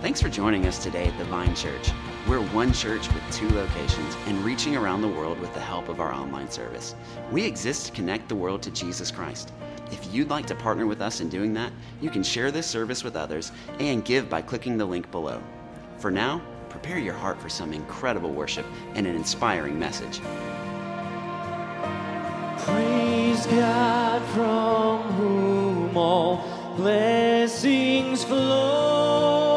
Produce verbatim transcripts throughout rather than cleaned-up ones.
Thanks for joining us today at the Vine Church. We're one church with two locations and reaching around the world with the help of our online service. We exist to connect the world to Jesus Christ. If you'd like to partner with us in doing that, you can share this service with others and give by clicking the link below. For now, prepare your heart for some incredible worship and an inspiring message. Praise God from whom all blessings flow.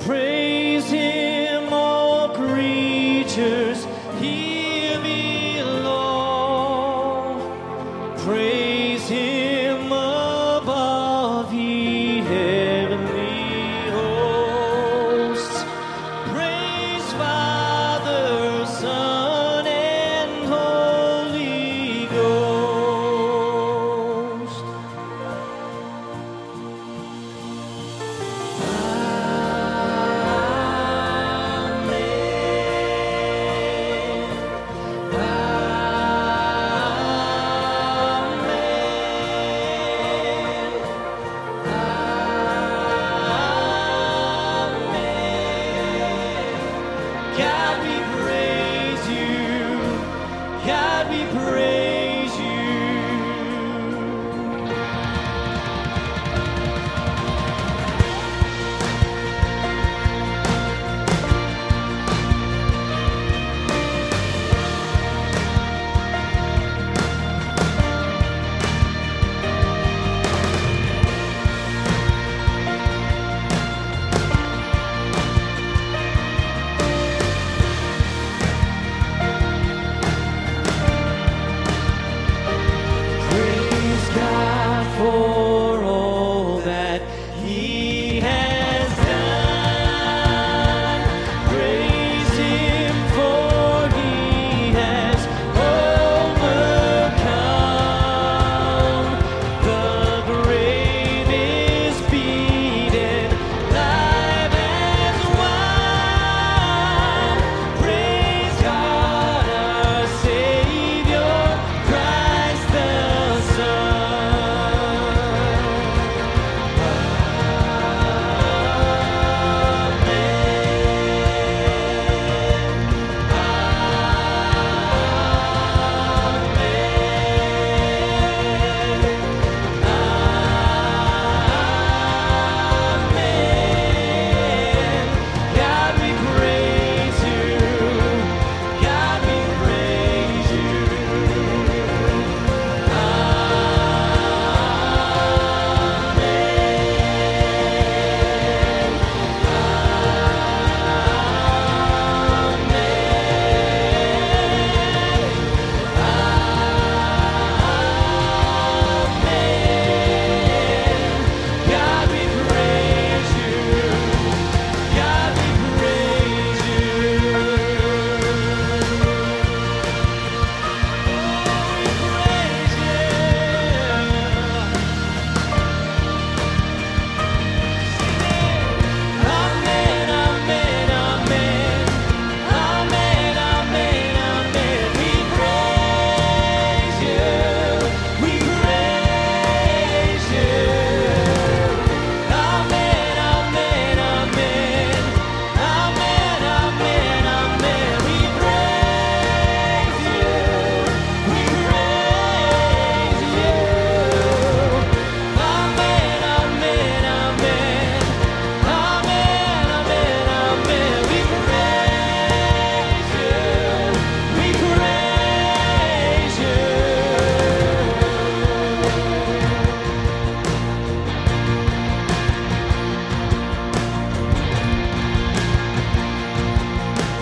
Praise Him, all creatures here below. Praise Him above, ye heavenly hosts. Praise Father, Son, and Holy Ghost. Amen. Amen. Amen. God, we praise you. God, we praise you. Praise God for all that He has done. Praise Him, for He has overcome. The grave is beaten, life has won. Praise God, our Savior, Christ the Son. God, we praise you. God, we praise you. God, we praise you. God, we praise you. Oh, we praise you. Sing it. Amen, amen, amen. Amen, amen, amen. We praise you.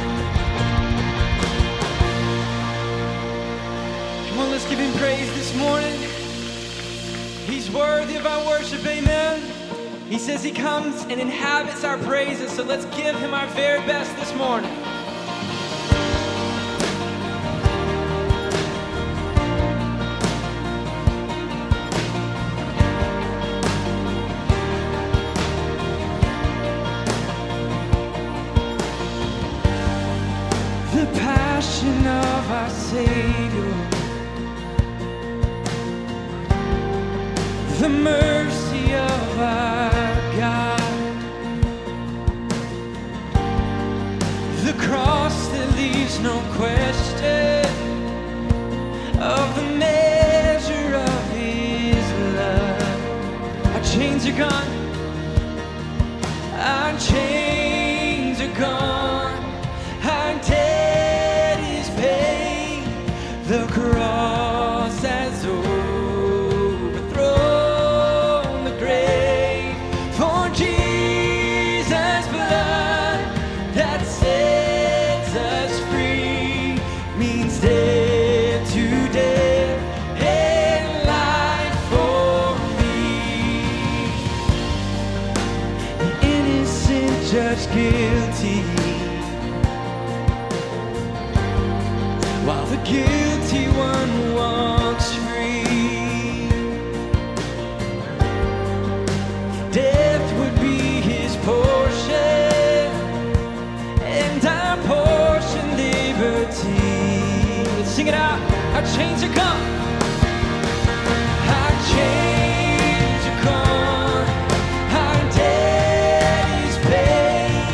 We praise you. Amen, amen, amen. Amen, amen, amen. We praise you. We praise you. Amen, amen, amen. Amen, amen, amen. We praise you. We praise you. Come on, let's give Him praise this morning. He's worthy of our worship, amen. He says He comes and inhabits our praises, so let's give Him our very best this morning. The passion of our Savior, the mercy of our God, the cross that leaves no question of the measure of his love. Our chains are gone. Our chains are gone. Our debt is paid. The cross has overthrown the grave. For Jesus' blood that sets us free means death to death and life for me. The innocent judged guilty, while the guilty one walks free. Death would be his portion, and our portion liberty. Let's sing it out. Our chains are gone. Our chains are gone. Our debt is paid.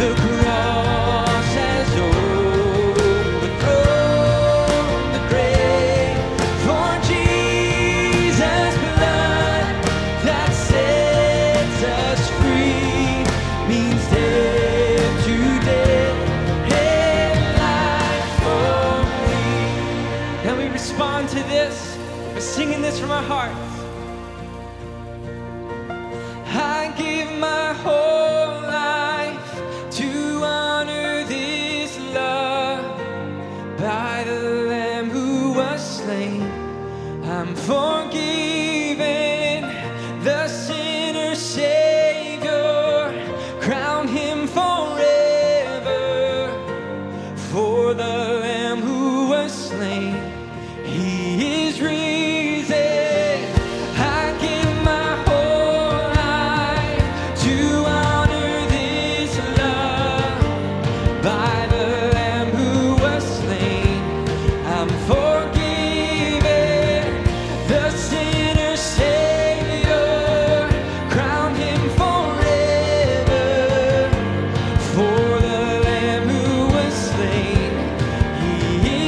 The cross has overthrown the grave. For Jesus' blood that sets us free means death to death and life for me. Now we respond to this by singing this from our hearts. I give my whole life to honor this love. By the Lamb who was slain, I'm forgiven. The sinner Savior, crown him forever. For the Lamb who was slain, he is risen. I give my whole life to honor this love. By the Lamb who was slain, I'm forgiven. The sinner Savior, crown him forever. For the Lamb who was slain, he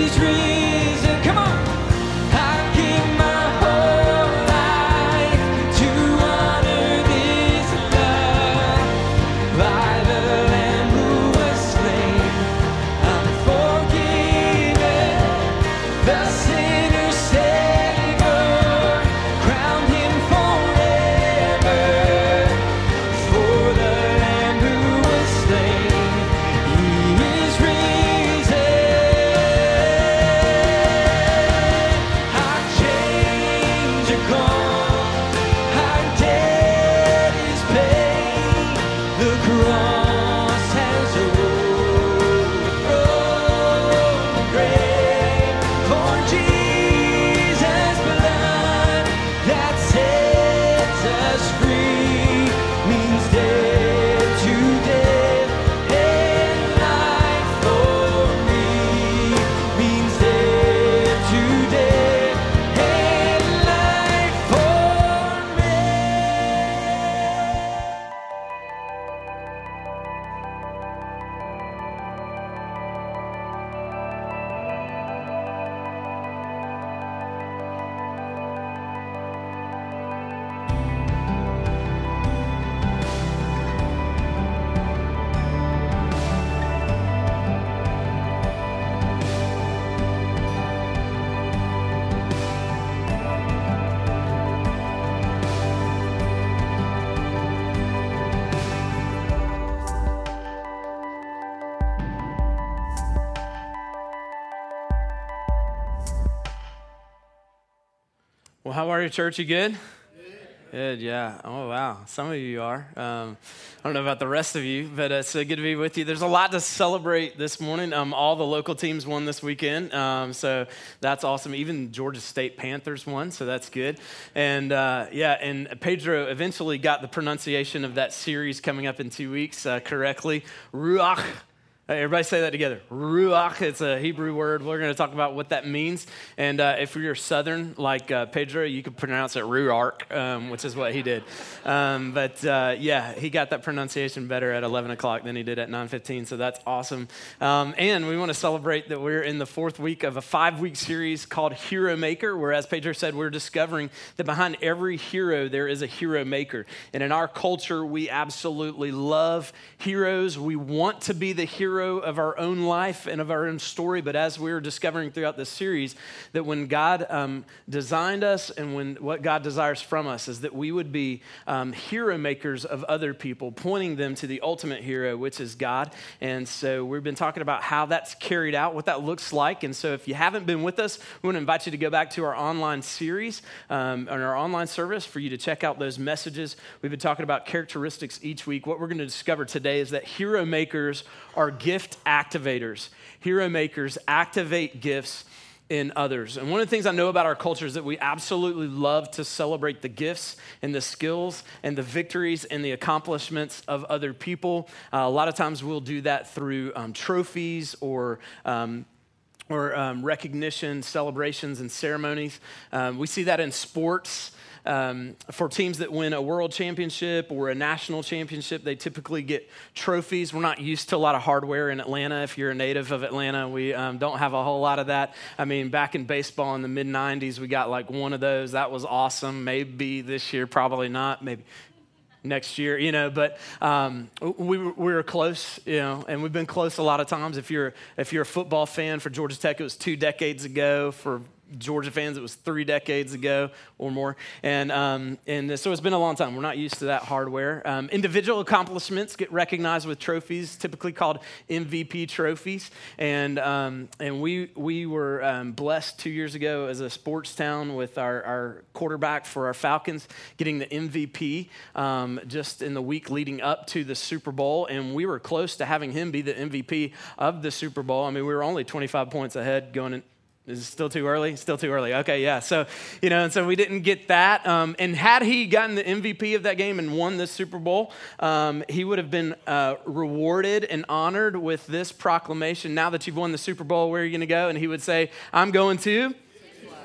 is risen. Come on. I give my whole life to honor this love. By the Lamb who was slain, I'm forgiven. The sinner Savior, crown him forever. For the Lamb who was slain, he is risen. Our chains are gone. Our debt is paid. The cross has overthrown the grave. For Jesus' blood that sets us free means death to death and life for me. Means death to death and life for me. Well, how are you, church? You good? Good, yeah. Oh, wow. Some of you are. Um, I don't know about the rest of you, but it's uh, good to be with you. There's a lot to celebrate this morning. Um, all the local teams won this weekend, um, so that's awesome. Even Georgia State Panthers won, so that's good. And, uh, yeah, and Pedro eventually got the pronunciation of that series coming up in two weeks uh, correctly. Ruach. Everybody say that together. Ruach, it's a Hebrew word. We're going to talk about what that means. And uh, if you're Southern, like uh, Pedro, you could pronounce it Ruark, um, which is what he did. Um, but uh, yeah, he got that pronunciation better at eleven o'clock than he did at nine fifteen, so that's awesome. Um, and we want to celebrate that we're in the fourth week of a five-week series called Hero Maker, where, as Pedro said, we're discovering that behind every hero, there is a hero maker. And in our culture, we absolutely love heroes. We want to be the hero of our own life and of our own story, but as we're discovering throughout this series, that when God um, designed us and when what God desires from us is that we would be um, hero makers of other people, pointing them to the ultimate hero, which is God. And so we've been talking about how that's carried out, what that looks like. And so if you haven't been with us, we want to invite you to go back to our online series um, and our online service for you to check out those messages. We've been talking about characteristics each week. What we're going to discover today is that hero makers are gift activators. Hero makers activate gifts in others. And one of the things I know about our culture is that we absolutely love to celebrate the gifts and the skills and the victories and the accomplishments of other people. Uh, a lot of times we'll do that through um, trophies or um or um, recognition, celebrations, and ceremonies. Um, we see that in sports. Um, for teams that win a world championship or a national championship, they typically get trophies. We're not used to a lot of hardware in Atlanta. If you're a native of Atlanta, we um, don't have a whole lot of that. I mean, back in baseball in the mid nineties, we got like one of those. That was awesome. Maybe this year, probably not. Maybe next year, you know, but um, we, we were close, you know, and we've been close a lot of times. If you're if you're a football fan, for Georgia Tech, it was two decades ago. For Georgia fans, it was three decades ago or more. And um, and so it's been a long time. We're not used to that hardware. Um, individual accomplishments get recognized with trophies, typically called M V P trophies. And um, and we we were um, blessed two years ago as a sports town with our, our quarterback for our Falcons getting the M V P um, just in the week leading up to the Super Bowl. And we were close to having him be the M V P of the Super Bowl. I mean, we were only twenty-five points ahead going in. Is it still too early? Still too early. Okay, yeah. So, you know, and so we didn't get that. Um, and had he gotten the M V P of that game and won the Super Bowl, um, he would have been uh, rewarded and honored with this proclamation. Now that you've won the Super Bowl, where are you going to go? And he would say, I'm going to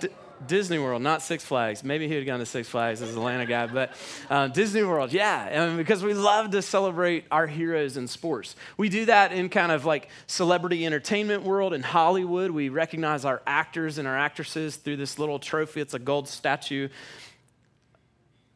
D- Disney World, not Six Flags. Maybe he would have gone to Six Flags as an Atlanta guy, but uh, Disney World, yeah. I mean, because we love to celebrate our heroes in sports. We do that in kind of like celebrity entertainment world in Hollywood. We recognize our actors and our actresses through this little trophy. It's a gold statue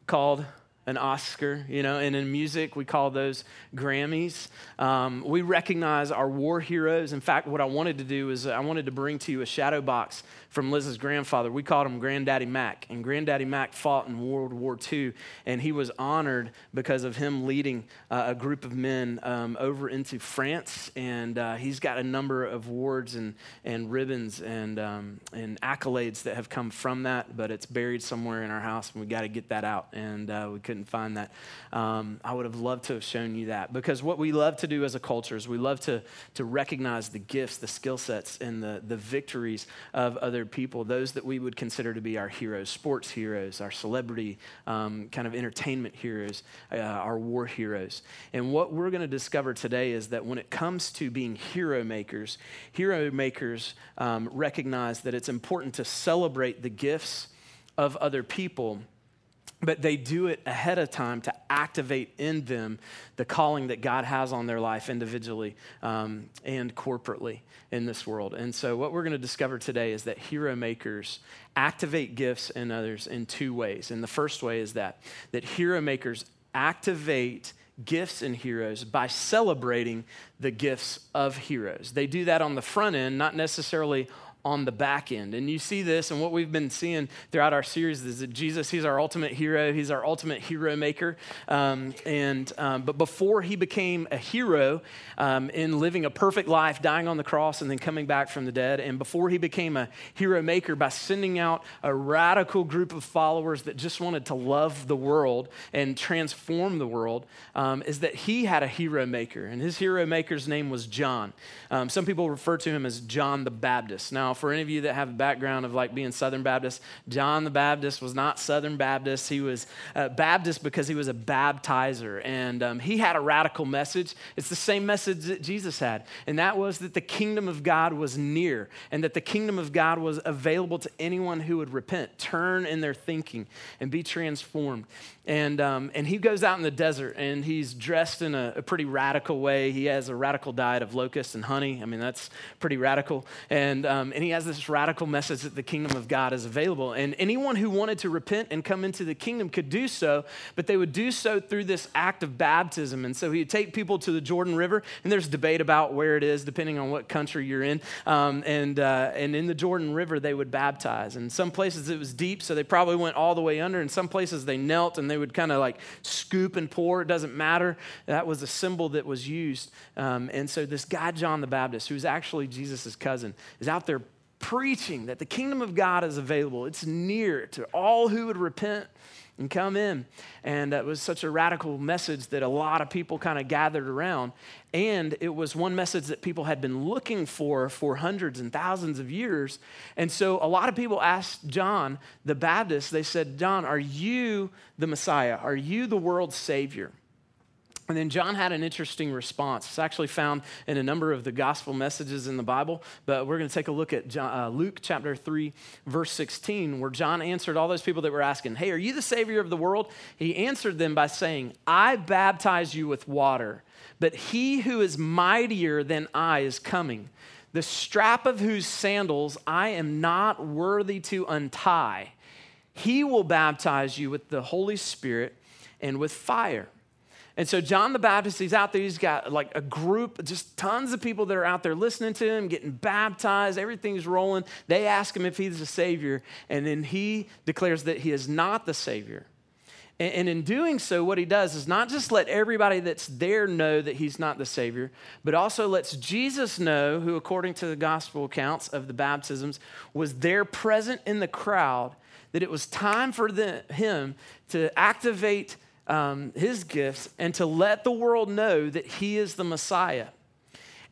called an Oscar, you know, and in music, we call those Grammys. Um, we recognize our war heroes. In fact, what I wanted to do is I wanted to bring to you a shadow box from Liz's grandfather. We called him Granddaddy Mac, and Granddaddy Mac fought in World War Two, and he was honored because of him leading uh, a group of men um, over into France, and uh, he's got a number of awards and, and ribbons and, um, and accolades that have come from that, but it's buried somewhere in our house, and we got to get that out, and uh, we could Couldn't find that. Um, I would have loved to have shown you that, because what we love to do as a culture is we love to to recognize the gifts, the skill sets, and the the victories of other people, those that we would consider to be our heroes, sports heroes, our celebrity um, kind of entertainment heroes, uh, our war heroes. And what we're going to discover today is that when it comes to being hero makers, hero makers um, recognize that it's important to celebrate the gifts of other people, but they do it ahead of time to activate in them the calling that God has on their life individually um, and corporately in this world. And so what we're going to discover today is that hero makers activate gifts in others in two ways. And the first way is that, that hero makers activate gifts in heroes by celebrating the gifts of heroes. They do that on the front end, not necessarily on the back end. And you see this, and what we've been seeing throughout our series is that Jesus, he's our ultimate hero. He's our ultimate hero maker. Um, and um, but before he became a hero um, in living a perfect life, dying on the cross, and then coming back from the dead, and before he became a hero maker by sending out a radical group of followers that just wanted to love the world and transform the world, um, is that he had a hero maker. And his hero maker's name was John. Um, some people refer to him as John the Baptist. Now, Now, for any of you that have a background of like being Southern Baptist, John the Baptist was not Southern Baptist. He was uh, Baptist because he was a baptizer, and um, he had a radical message. It's the same message that Jesus had, and that was that the kingdom of God was near, and that the kingdom of God was available to anyone who would repent, turn in their thinking, and be transformed. And um, and he goes out in the desert, and he's dressed in a, a pretty radical way. He has a radical diet of locusts and honey. I mean, that's pretty radical. And um, and he has this radical message that the kingdom of God is available. And anyone who wanted to repent and come into the kingdom could do so, but they would do so through this act of baptism. And so he'd take people to the Jordan River, and there's debate about where it is, depending on what country you're in. Um, and uh, and in the Jordan River, they would baptize. And some places it was deep, so they probably went all the way under. And some places they knelt, and they would kind of like scoop and pour. It doesn't matter. That was a symbol that was used. Um, and so this guy, John the Baptist, who's actually Jesus' cousin, is out there preaching that the kingdom of God is available. It's near to all who would repent and come in. And it was such a radical message that a lot of people kind of gathered around. And it was one message that people had been looking for for hundreds and thousands of years. And so a lot of people asked John the Baptist, they said, "John, are you the Messiah? Are you the world's Savior?" And then John had an interesting response. It's actually found in a number of the gospel messages in the Bible, but we're going to take a look at John, uh, Luke chapter three, verse sixteen, where John answered all those people that were asking, "Hey, are you the Savior of the world?" He answered them by saying, "I baptize you with water, but he who is mightier than I is coming, the strap of whose sandals I am not worthy to untie. He will baptize you with the Holy Spirit and with fire." And so John the Baptist, he's out there, he's got like a group, just tons of people that are out there listening to him, getting baptized, everything's rolling. They ask him if he's the Savior, and then he declares that he is not the Savior. And in doing so, what he does is not just let everybody that's there know that he's not the Savior, but also lets Jesus know, who according to the gospel accounts of the baptisms, was there present in the crowd, that it was time for the, him to activate Um, his gifts and to let the world know that he is the Messiah.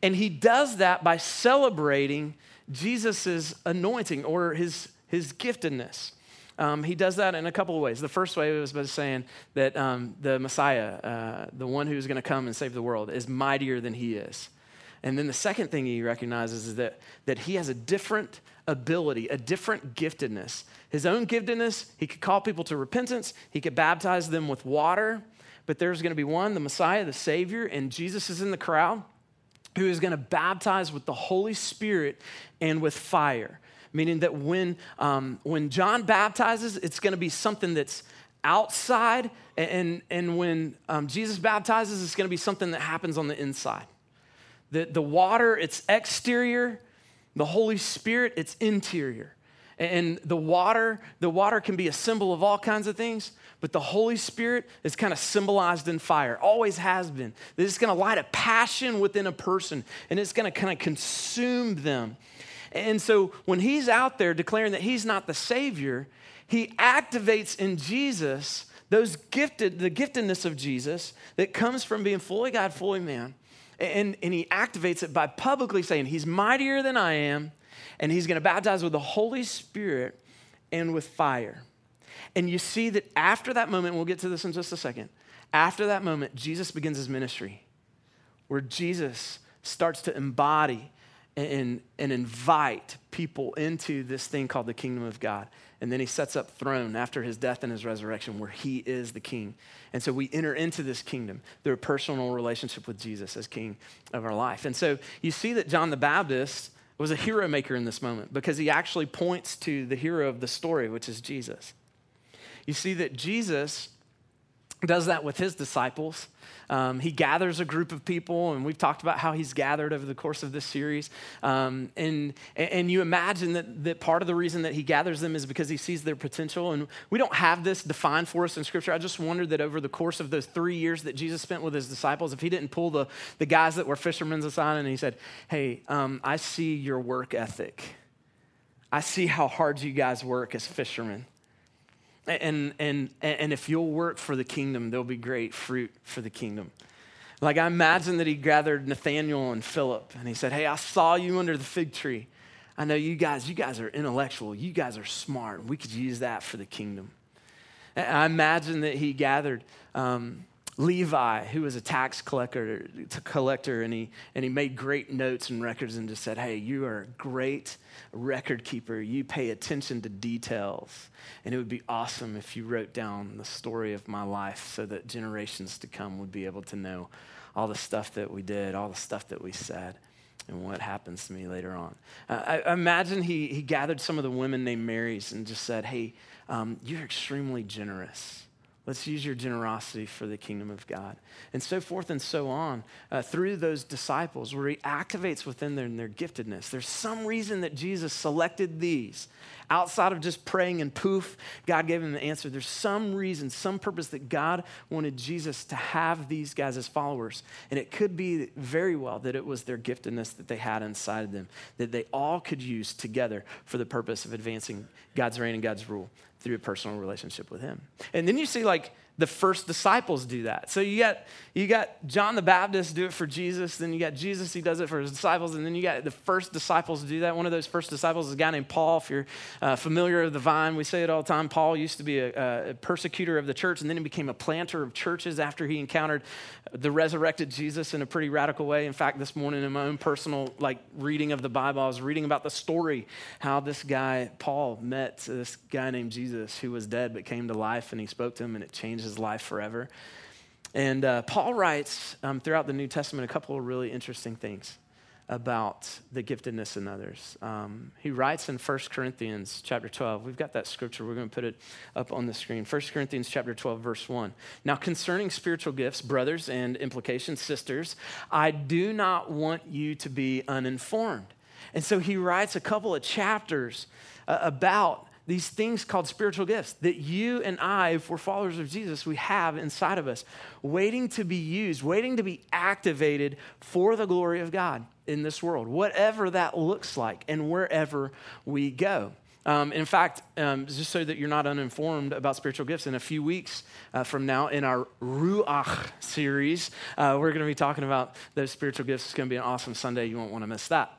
And he does that by celebrating Jesus's anointing or his, his giftedness. Um, he does that in a couple of ways. The first way was by saying that um, the Messiah, uh, the one who's going to come and save the world, is mightier than he is. And then the second thing he recognizes is that, that he has a different ability, a different giftedness. His own giftedness, he could call people to repentance. He could baptize them with water. But there's going to be one, the Messiah, the Savior, and Jesus is in the crowd, who is going to baptize with the Holy Spirit and with fire. Meaning that when, um, when John baptizes, it's going to be something that's outside. And, and when um, Jesus baptizes, it's going to be something that happens on the inside. The, the water, it's exterior. The Holy Spirit, it's interior. And the water, the water can be a symbol of all kinds of things, but the Holy Spirit is kind of symbolized in fire, always has been. This is going to light a passion within a person, and it's going to kind of consume them. And so when he's out there declaring that he's not the Savior, he activates in Jesus those gifted, the giftedness of Jesus that comes from being fully God, fully man. And, and he activates it by publicly saying, he's mightier than I am, and he's going to baptize with the Holy Spirit and with fire. And you see that after that moment, and we'll get to this in just a second, after that moment, Jesus begins his ministry, where Jesus starts to embody and, and invite people into this thing called the kingdom of God. And then he sets up throne after his death and his resurrection, where he is the king. And so we enter into this kingdom through a personal relationship with Jesus as king of our life. And so you see that John the Baptist was a hero maker in this moment, because he actually points to the hero of the story, which is Jesus. You see that Jesus does that with his disciples. Um, he gathers a group of people, and we've talked about how he's gathered over the course of this series. Um, and and you imagine that, that part of the reason that he gathers them is because he sees their potential. And we don't have this defined for us in Scripture. I just wondered that over the course of those three years that Jesus spent with his disciples, if he didn't pull the, the guys that were fishermen aside and he said, "Hey, um, I see your work ethic. I see how hard you guys work as fishermen. And and and if you'll work for the kingdom, there'll be great fruit for the kingdom." Like, I imagine that he gathered Nathaniel and Philip, and he said, "Hey, I saw you under the fig tree. I know you guys, you guys are intellectual. You guys are smart. We could use that for the kingdom. And I imagine that he gathered um, Levi, who was a tax collector, collector, and he and he made great notes and records and just said, hey, you are a great record keeper. You pay attention to details. And it would be awesome if you wrote down the story of my life so that generations to come would be able to know all the stuff that we did, all the stuff that we said, and what happens to me later on. Uh, I imagine he he gathered some of the women named Marys and just said, hey, um, you're extremely generous. Let's use your generosity for the kingdom of God. And so forth and so on uh, through those disciples where he activates within their, their giftedness. There's some reason that Jesus selected these. Outside of just praying and poof, God gave him the answer. There's some reason, some purpose that God wanted Jesus to have these guys as followers. And it could be very well that it was their giftedness that they had inside of them that they all could use together for the purpose of advancing God's reign and God's rule through a personal relationship with him. And then you see like the first disciples do that. So you got you got John the Baptist do it for Jesus, then you got Jesus, he does it for his disciples, and then you got the first disciples to do that. One of those first disciples is a guy named Paul. If you're uh, familiar with the Vine, we say it all the time. Paul used to be a, a persecutor of the church, and then he became a planter of churches after he encountered the resurrected Jesus in a pretty radical way. In fact, this morning in my own personal like reading of the Bible, I was reading about the story, how this guy, Paul, met this guy named Jesus who was dead but came to life, and he spoke to him, and it changed his life forever. And uh, Paul writes um, throughout the New Testament a couple of really interesting things about the giftedness in others. Um, he writes in First Corinthians chapter twelve. We've got that scripture. We're going to put it up on the screen. First Corinthians chapter twelve, verse one. Now concerning spiritual gifts, brothers, and implications, sisters, I do not want you to be uninformed. And so he writes a couple of chapters uh, about these things called spiritual gifts that you and I, if we're followers of Jesus, we have inside of us, waiting to be used, waiting to be activated for the glory of God in this world, whatever that looks like and wherever we go. Um, in fact, um, just so that you're not uninformed about spiritual gifts, in a few weeks uh, from now in our Ruach series, uh, we're going to be talking about those spiritual gifts. It's going to be an awesome Sunday. You won't want to miss that.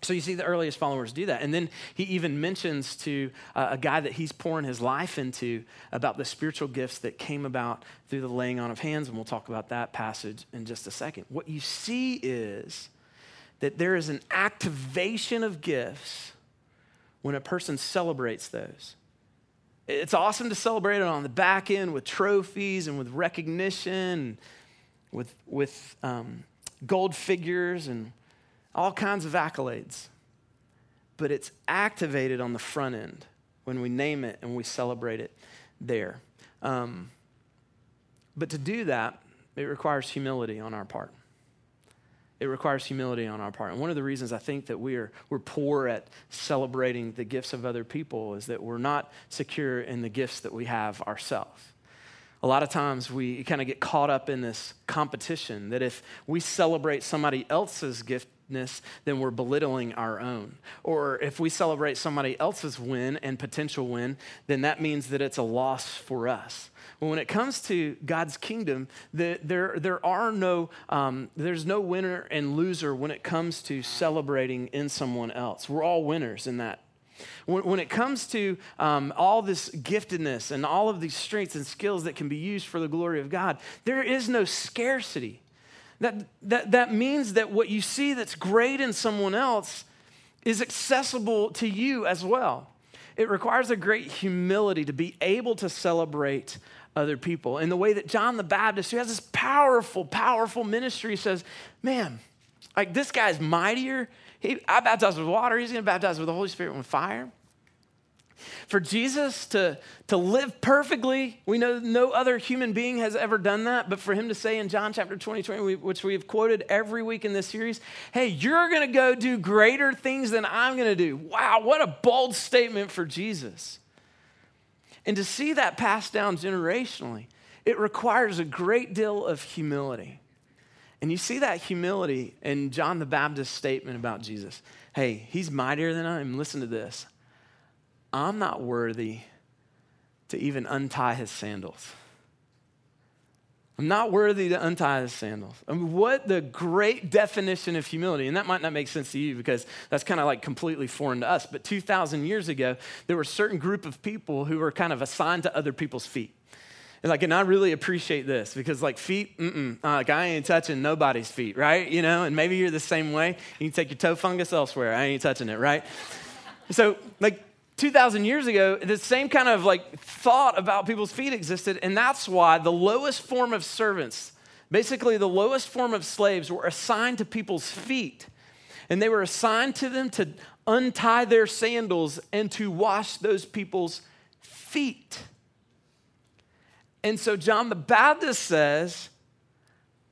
So you see the earliest followers do that. And then he even mentions to uh, a guy that he's pouring his life into about the spiritual gifts that came about through the laying on of hands. And we'll talk about that passage in just a second. What you see is that there is an activation of gifts when a person celebrates those. It's awesome to celebrate it on the back end with trophies and with recognition, with, with um, gold figures and all kinds of accolades, but it's activated on the front end when we name it and we celebrate it there. Um, but to do that, it requires humility on our part. It requires humility on our part. And one of the reasons I think that we are, we're poor at celebrating the gifts of other people is that we're not secure in the gifts that we have ourselves. A lot of times we kind of get caught up in this competition that if we celebrate somebody else's gift, then we're belittling our own. Or if we celebrate somebody else's win and potential win, then that means that it's a loss for us. Well, when it comes to God's kingdom, the, there there are no um, there's no winner and loser when it comes to celebrating in someone else. We're all winners in that. When, when it comes to um, all this giftedness and all of these strengths and skills that can be used for the glory of God, there is no scarcity. That, that that means that what you see that's great in someone else is accessible to you as well. It requires a great humility to be able to celebrate other people in the way that John the Baptist, who has this powerful, powerful ministry, says, man, like this guy's mightier. He, I baptize with water. He's going to baptize with the Holy Spirit and with fire. For Jesus to, to live perfectly, we know no other human being has ever done that, but for him to say in John chapter twenty, twenty, which we have quoted every week in this series, hey, you're going to go do greater things than I'm going to do. Wow, what a bold statement for Jesus. And to see that passed down generationally, it requires a great deal of humility. And you see that humility in John the Baptist's statement about Jesus. Hey, he's mightier than I am. Listen to this. I'm not worthy to even untie his sandals. I'm not worthy to untie his sandals. I mean, what the great definition of humility. And that might not make sense to you because that's kind of like completely foreign to us. But two thousand years ago, there were a certain group of people who were kind of assigned to other people's feet. And like, and I really appreciate this because like feet, mm-mm, like I ain't touching nobody's feet, right? You know, and maybe you're the same way. You can take your toe fungus elsewhere. I ain't touching it, right? So like, two thousand years ago, the same kind of like thought about people's feet existed, and that's why the lowest form of servants, basically the lowest form of slaves, were assigned to people's feet, and they were assigned to them to untie their sandals and to wash those people's feet. And so John the Baptist says,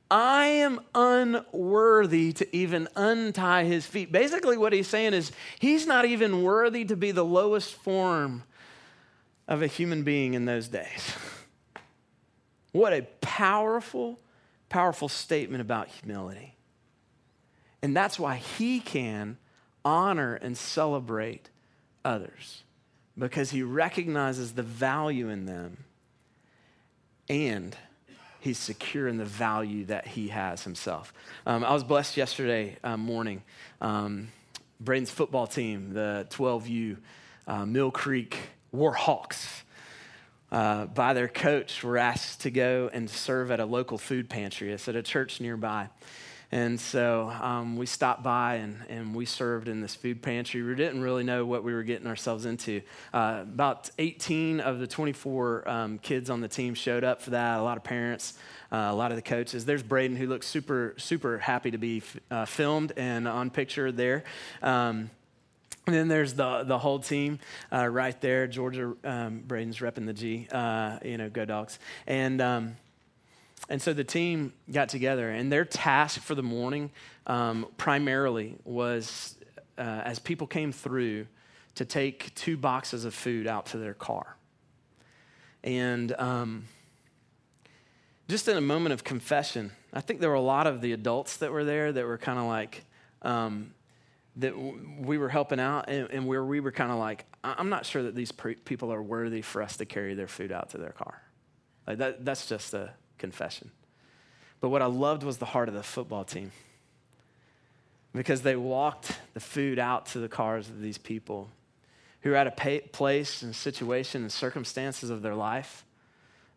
I am unworthy to even untie his feet. Basically what he's saying is he's not even worthy to be the lowest form of a human being in those days. What a powerful, powerful statement about humility. And that's why he can honor and celebrate others, because he recognizes the value in them and he's secure in the value that he has himself. Um, I was blessed yesterday uh, morning. Um, Braden's football team, the twelve U uh, Mill Creek Warhawks, uh, by their coach, were asked to go and serve at a local food pantry. It's at a church nearby. And so um, we stopped by and, and we served in this food pantry. We didn't really know what we were getting ourselves into. Uh, about eighteen of the twenty-four um, kids on the team showed up for that. A lot of parents, uh, a lot of the coaches. There's Braden, who looks super, super happy to be f- uh, filmed and on picture there. Um, and then there's the the whole team uh, right there. Georgia, um, Braden's repping the G, uh, you know, go Dogs. And... Um, And so the team got together, and their task for the morning um, primarily was, uh, as people came through, to take two boxes of food out to their car. And um, just in a moment of confession, I think there were a lot of the adults that were there that were kind of like, um, that w- we were helping out, and, and where we were kind of like, I- I'm not sure that these pre- people are worthy for us to carry their food out to their car. Like that, that's just a... confession. But what I loved was the heart of the football team, because they walked the food out to the cars of these people who are at a pay, place and situation and circumstances of their life.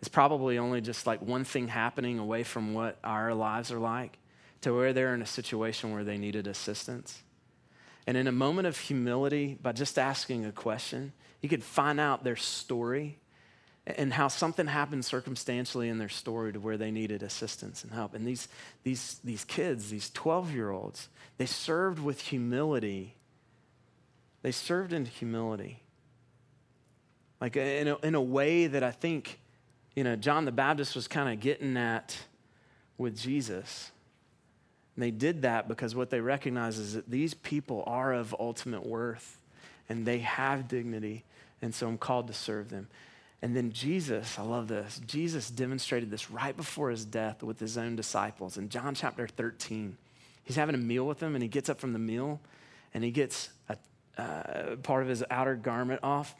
It's probably only just like one thing happening away from what our lives are like, to where they're in a situation where they needed assistance. And in a moment of humility, by just asking a question, you could find out their story and how something happened circumstantially in their story to where they needed assistance and help. And these these these kids, these twelve-year-olds, they served with humility. They served in humility. Like in a, in a way that I think, you know, John the Baptist was kind of getting at with Jesus. And they did that because what they recognize is that these people are of ultimate worth and they have dignity. And so I'm called to serve them. And then Jesus, I love this, Jesus demonstrated this right before his death with his own disciples. In John chapter thirteen, he's having a meal with them, and he gets up from the meal and he gets a, uh, part of his outer garment off,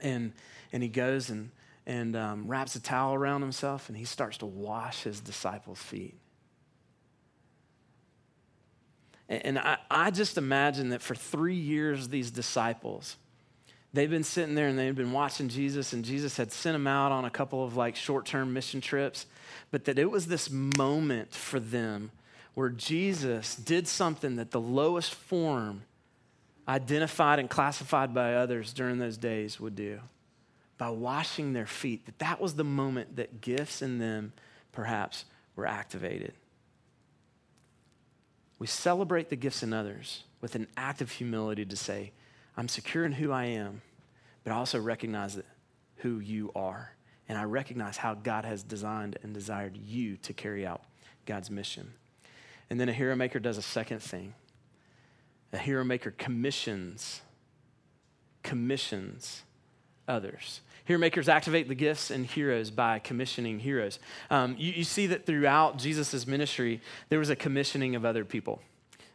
and and he goes and, and um, wraps a towel around himself, and he starts to wash his disciples' feet. And, and I, I just imagine that for three years, these disciples... they've been sitting there and they've been watching Jesus, and Jesus had sent them out on a couple of like short-term mission trips, but that it was this moment for them where Jesus did something that the lowest form identified and classified by others during those days would do by washing their feet, that that was the moment that gifts in them perhaps were activated. We celebrate the gifts in others with an act of humility to say, I'm secure in who I am, but I also recognize that who you are. And I recognize how God has designed and desired you to carry out God's mission. And then a Hero Maker does a second thing. A Hero Maker commissions, commissions others. Hero Makers activate the gifts in heroes by commissioning heroes. Um, you, you see that throughout Jesus' ministry, there was a commissioning of other people.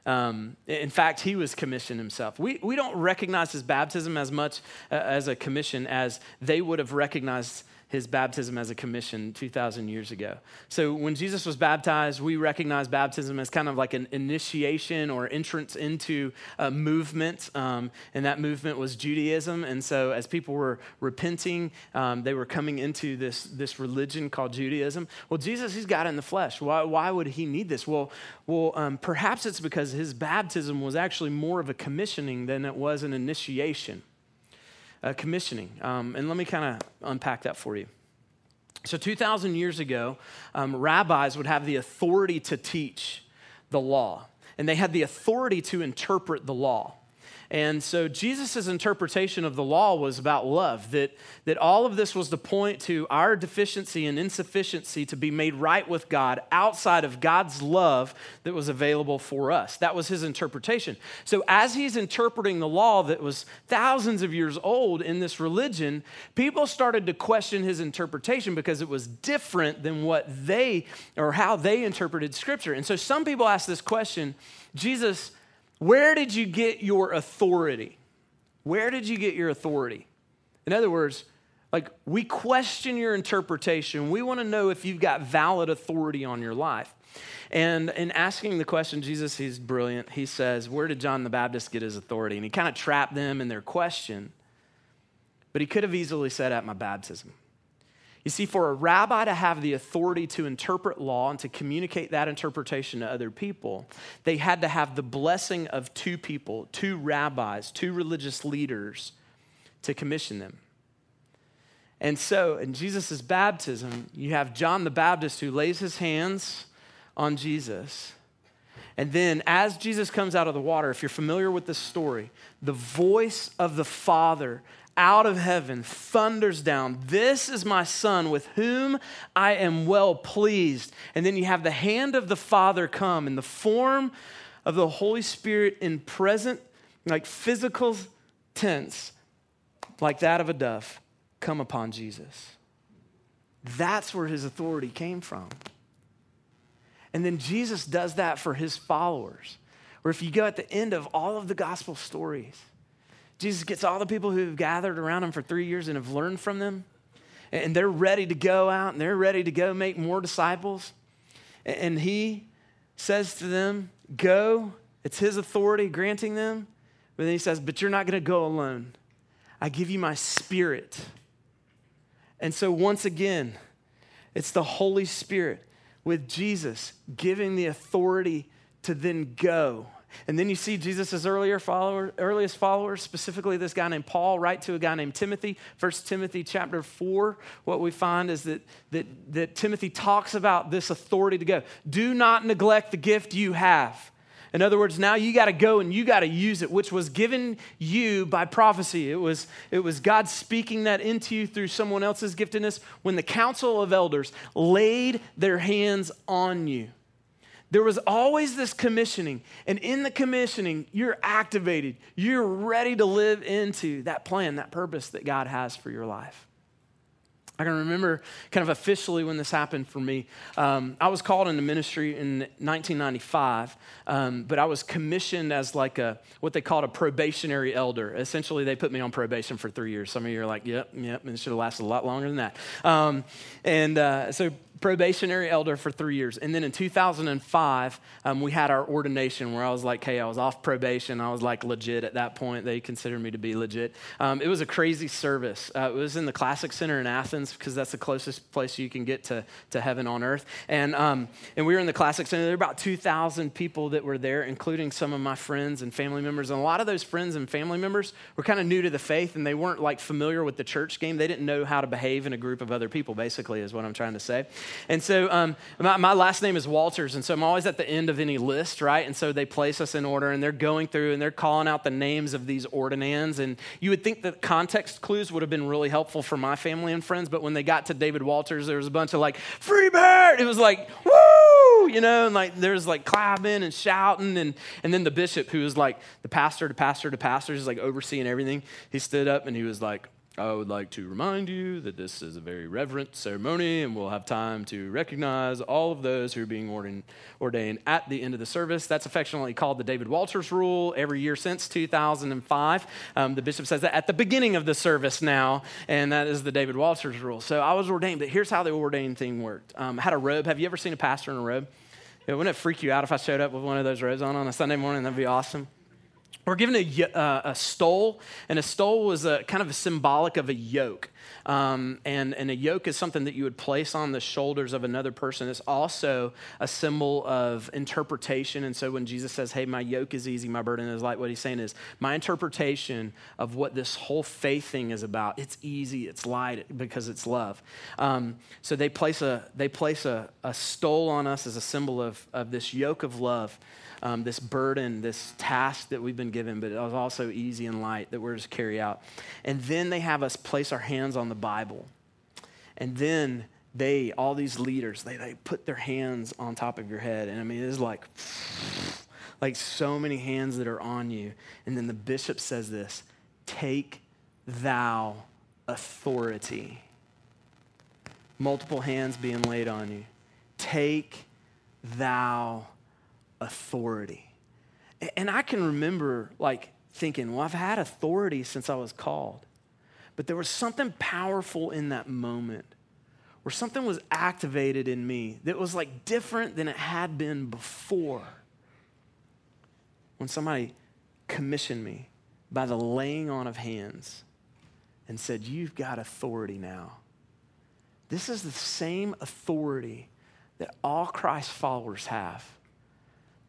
Um, in fact, he was commissioned himself. We we don't recognize his baptism as much uh, as a commission as they would have recognized his baptism as a commission two thousand years ago. So when Jesus was baptized, we recognize baptism as kind of like an initiation or entrance into a movement, um, and that movement was Judaism. And so as people were repenting, um, they were coming into this, this religion called Judaism. Well, Jesus, he's got it in the flesh. Why, why would he need this? Well, well, um, perhaps it's because his baptism was actually more of a commissioning than it was an initiation. Uh, commissioning. Um, and let me kind of unpack that for you. So two thousand years ago, um, rabbis would have the authority to teach the law, and they had the authority to interpret the law. And so Jesus' interpretation of the law was about love, that, that all of this was to point to our deficiency and insufficiency to be made right with God outside of God's love that was available for us. That was his interpretation. So as he's interpreting the law that was thousands of years old in this religion, people started to question his interpretation because it was different than what they, or how they interpreted Scripture. And so some people ask this question, Jesus, where did you get your authority? Where did you get your authority? In other words, like, we question your interpretation. We want to know if you've got valid authority on your life. And in asking the question, Jesus, he's brilliant. He says, where did John the Baptist get his authority? And he kind of trapped them in their question. But he could have easily said, at my baptism. You see, for a rabbi to have the authority to interpret law and to communicate that interpretation to other people, they had to have the blessing of two people, two rabbis, two religious leaders to commission them. And so in Jesus' baptism, you have John the Baptist who lays his hands on Jesus. And then as Jesus comes out of the water, if you're familiar with this story, the voice of the Father out of heaven thunders down, this is my son with whom I am well pleased. And then you have the hand of the Father come in the form of the Holy Spirit in present, like physical tense, like that of a dove, come upon Jesus. That's where his authority came from. And then Jesus does that for his followers. Or if you go at the end of all of the gospel stories, Jesus gets all the people who've gathered around him for three years and have learned from them, and they're ready to go out and they're ready to go make more disciples. And he says to them, go, it's his authority granting them. But then he says, but you're not going to go alone. I give you my Spirit. And so once again, it's the Holy Spirit with Jesus giving the authority to then go. And then you see Jesus' earlier follower, earliest followers, specifically this guy named Paul, write to a guy named Timothy. First Timothy chapter four, what we find is that, that, that Timothy talks about this authority to go. Do not neglect the gift you have. In other words, now you got to go and you got to use it, which was given you by prophecy. It was, it was God speaking that into you through someone else's giftedness when the council of elders laid their hands on you. There was always this commissioning, and in the commissioning, you're activated. You're ready to live into that plan, that purpose that God has for your life. I can remember kind of officially when this happened for me. Um, I was called into ministry in nineteen ninety-five, um, but I was commissioned as like a, what they called a probationary elder. Essentially, they put me on probation for three years. Some of you are like, yep, yep, and it should have lasted a lot longer than that. Um, and uh, so probationary elder for three years. And then in two thousand five, um, we had our ordination where I was like, hey, I was off probation. I was like legit at that point. They considered me to be legit. Um, it was a crazy service. Uh, it was in the Classic Center in Athens because that's the closest place you can get to, to heaven on earth. And um, and we were in the Classic Center. There were about two thousand people that were there, including some of my friends and family members. And a lot of those friends and family members were kind of new to the faith, and they weren't like familiar with the church game. They didn't know how to behave in a group of other people, basically, is what I'm trying to say. And so um, my, my last name is Walters, and so I'm always at the end of any list, right? And so they place us in order, and they're going through, and they're calling out the names of these ordinands. And you would think that context clues would have been really helpful for my family and friends, but when they got to David Walters, there was a bunch of like, free bird! It was like, woo! You know, and like there was like clapping and shouting. And, and then the bishop, who was like the pastor to pastor to pastor, he's like overseeing everything, he stood up and he was like, I would like to remind you that this is a very reverent ceremony, and we'll have time to recognize all of those who are being ordained at the end of the service. That's affectionately called the David Walters rule. Every year since two thousand five, um, the bishop says that at the beginning of the service now, and that is the David Walters rule. So I was ordained, but here's how the ordained thing worked. Um, I had a robe. Have you ever seen a pastor in a robe? Wouldn't it freak you out if I showed up with one of those robes on on a Sunday morning? That'd be awesome. We're given a, uh, a stole, and a stole was a kind of a symbolic of a yoke. Um, and, and a yoke is something that you would place on the shoulders of another person. It's also a symbol of interpretation. And so when Jesus says, hey, my yoke is easy, my burden is light, what he's saying is my interpretation of what this whole faith thing is about. It's easy, it's light, because it's love. Um, so they place a they place a, a stole on us as a symbol of, of this yoke of love, um, this burden, this task that we've been given, but it was also easy and light that we're just carry out. And then they have us place our hands on the Bible. And then they, all these leaders, they, they put their hands on top of your head. And I mean, it's like, like so many hands that are on you. And then the bishop says this, take thou authority. Multiple hands being laid on you. Take thou authority. And I can remember like thinking, well, I've had authority since I was called. But there was something powerful in that moment where something was activated in me that was like different than it had been before. When somebody commissioned me by the laying on of hands and said, you've got authority now. This is the same authority that all Christ followers have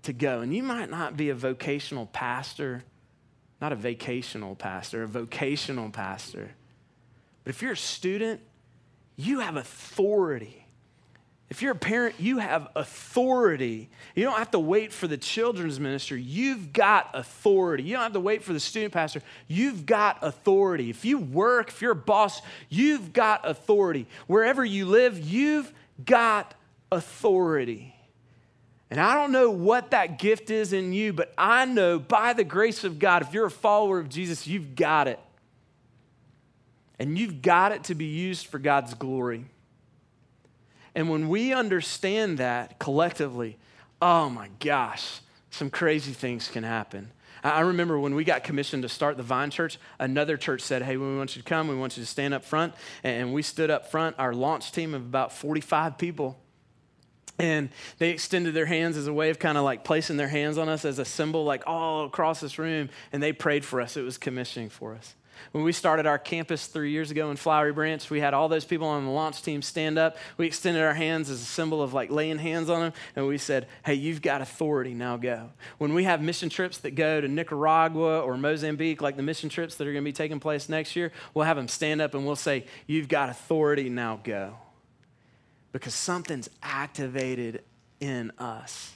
to go. And you might not be a vocational pastor, not a vacational pastor, a vocational pastor. But if you're a student, you have authority. If you're a parent, you have authority. You don't have to wait for the children's minister. You've got authority. You don't have to wait for the student pastor. You've got authority. If you work, if you're a boss, you've got authority. Wherever you live, you've got authority. And I don't know what that gift is in you, but I know by the grace of God, if you're a follower of Jesus, you've got it. And you've got it to be used for God's glory. And when we understand that collectively, oh my gosh, some crazy things can happen. I remember when we got commissioned to start the Vine Church, another church said, hey, we want you to come. We want you to stand up front. And we stood up front, our launch team of about forty-five people. And they extended their hands as a way of kind of like placing their hands on us as a symbol, like all across this room. And they prayed for us. It was commissioning for us. When we started our campus three years ago in Flowery Branch, we had all those people on the launch team stand up. We extended our hands as a symbol of like laying hands on them. And we said, hey, you've got authority, now go. When we have mission trips that go to Nicaragua or Mozambique, like the mission trips that are going to be taking place next year, we'll have them stand up and we'll say, you've got authority, now go. Because something's activated in us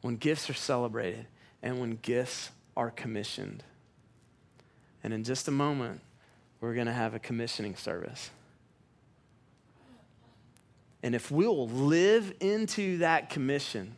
when gifts are celebrated and when gifts are commissioned. And in just a moment, we're going to have a commissioning service. And if we'll live into that commission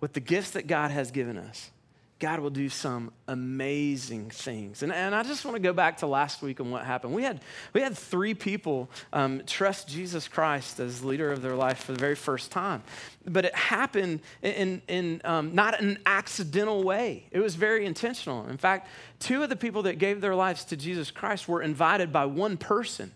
with the gifts that God has given us, God will do some amazing things. And, and I just want to go back to last week and what happened. We had we had three people um, trust Jesus Christ as leader of their life for the very first time. But it happened in, in um, not an accidental way. It was very intentional. In fact, two of the people that gave their lives to Jesus Christ were invited by one person.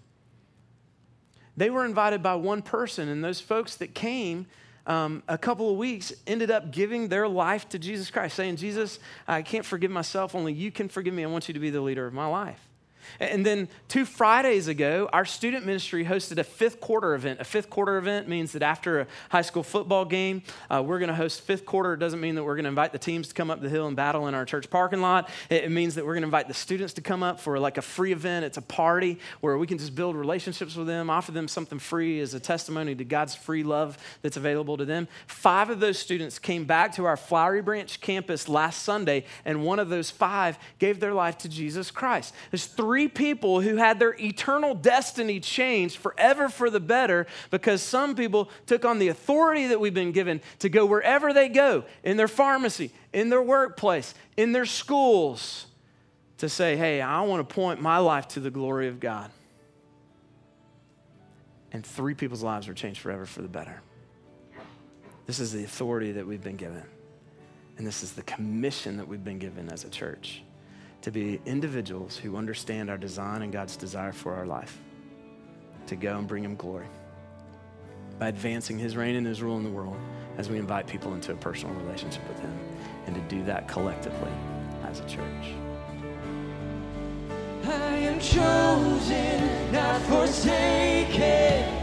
They were invited by one person, and those folks that came Um, a couple of weeks ended up giving their life to Jesus Christ, saying, Jesus, I can't forgive myself, only you can forgive me. I want you to be the leader of my life. And then two Fridays ago, our student ministry hosted a fifth quarter event. A fifth quarter event means that after a high school football game, uh, we're going to host fifth quarter. It doesn't mean that we're going to invite the teams to come up the hill and battle in our church parking lot. It means that we're going to invite the students to come up for like a free event. It's a party where we can just build relationships with them, offer them something free as a testimony to God's free love that's available to them. Five of those students came back to our Flowery Branch campus last Sunday, and one of those five gave their life to Jesus Christ. There's three Three people who had their eternal destiny changed forever for the better because some people took on the authority that we've been given to go wherever they go, in their pharmacy, in their workplace, in their schools, to say, hey, I want to point my life to the glory of God. And three people's lives were changed forever for the better. This is the authority that we've been given. And this is the commission that we've been given as a church, to be individuals who understand our design and God's desire for our life, to go and bring him glory by advancing his reign and his rule in the world as we invite people into a personal relationship with him, and to do that collectively as a church. I am chosen, not forsaken.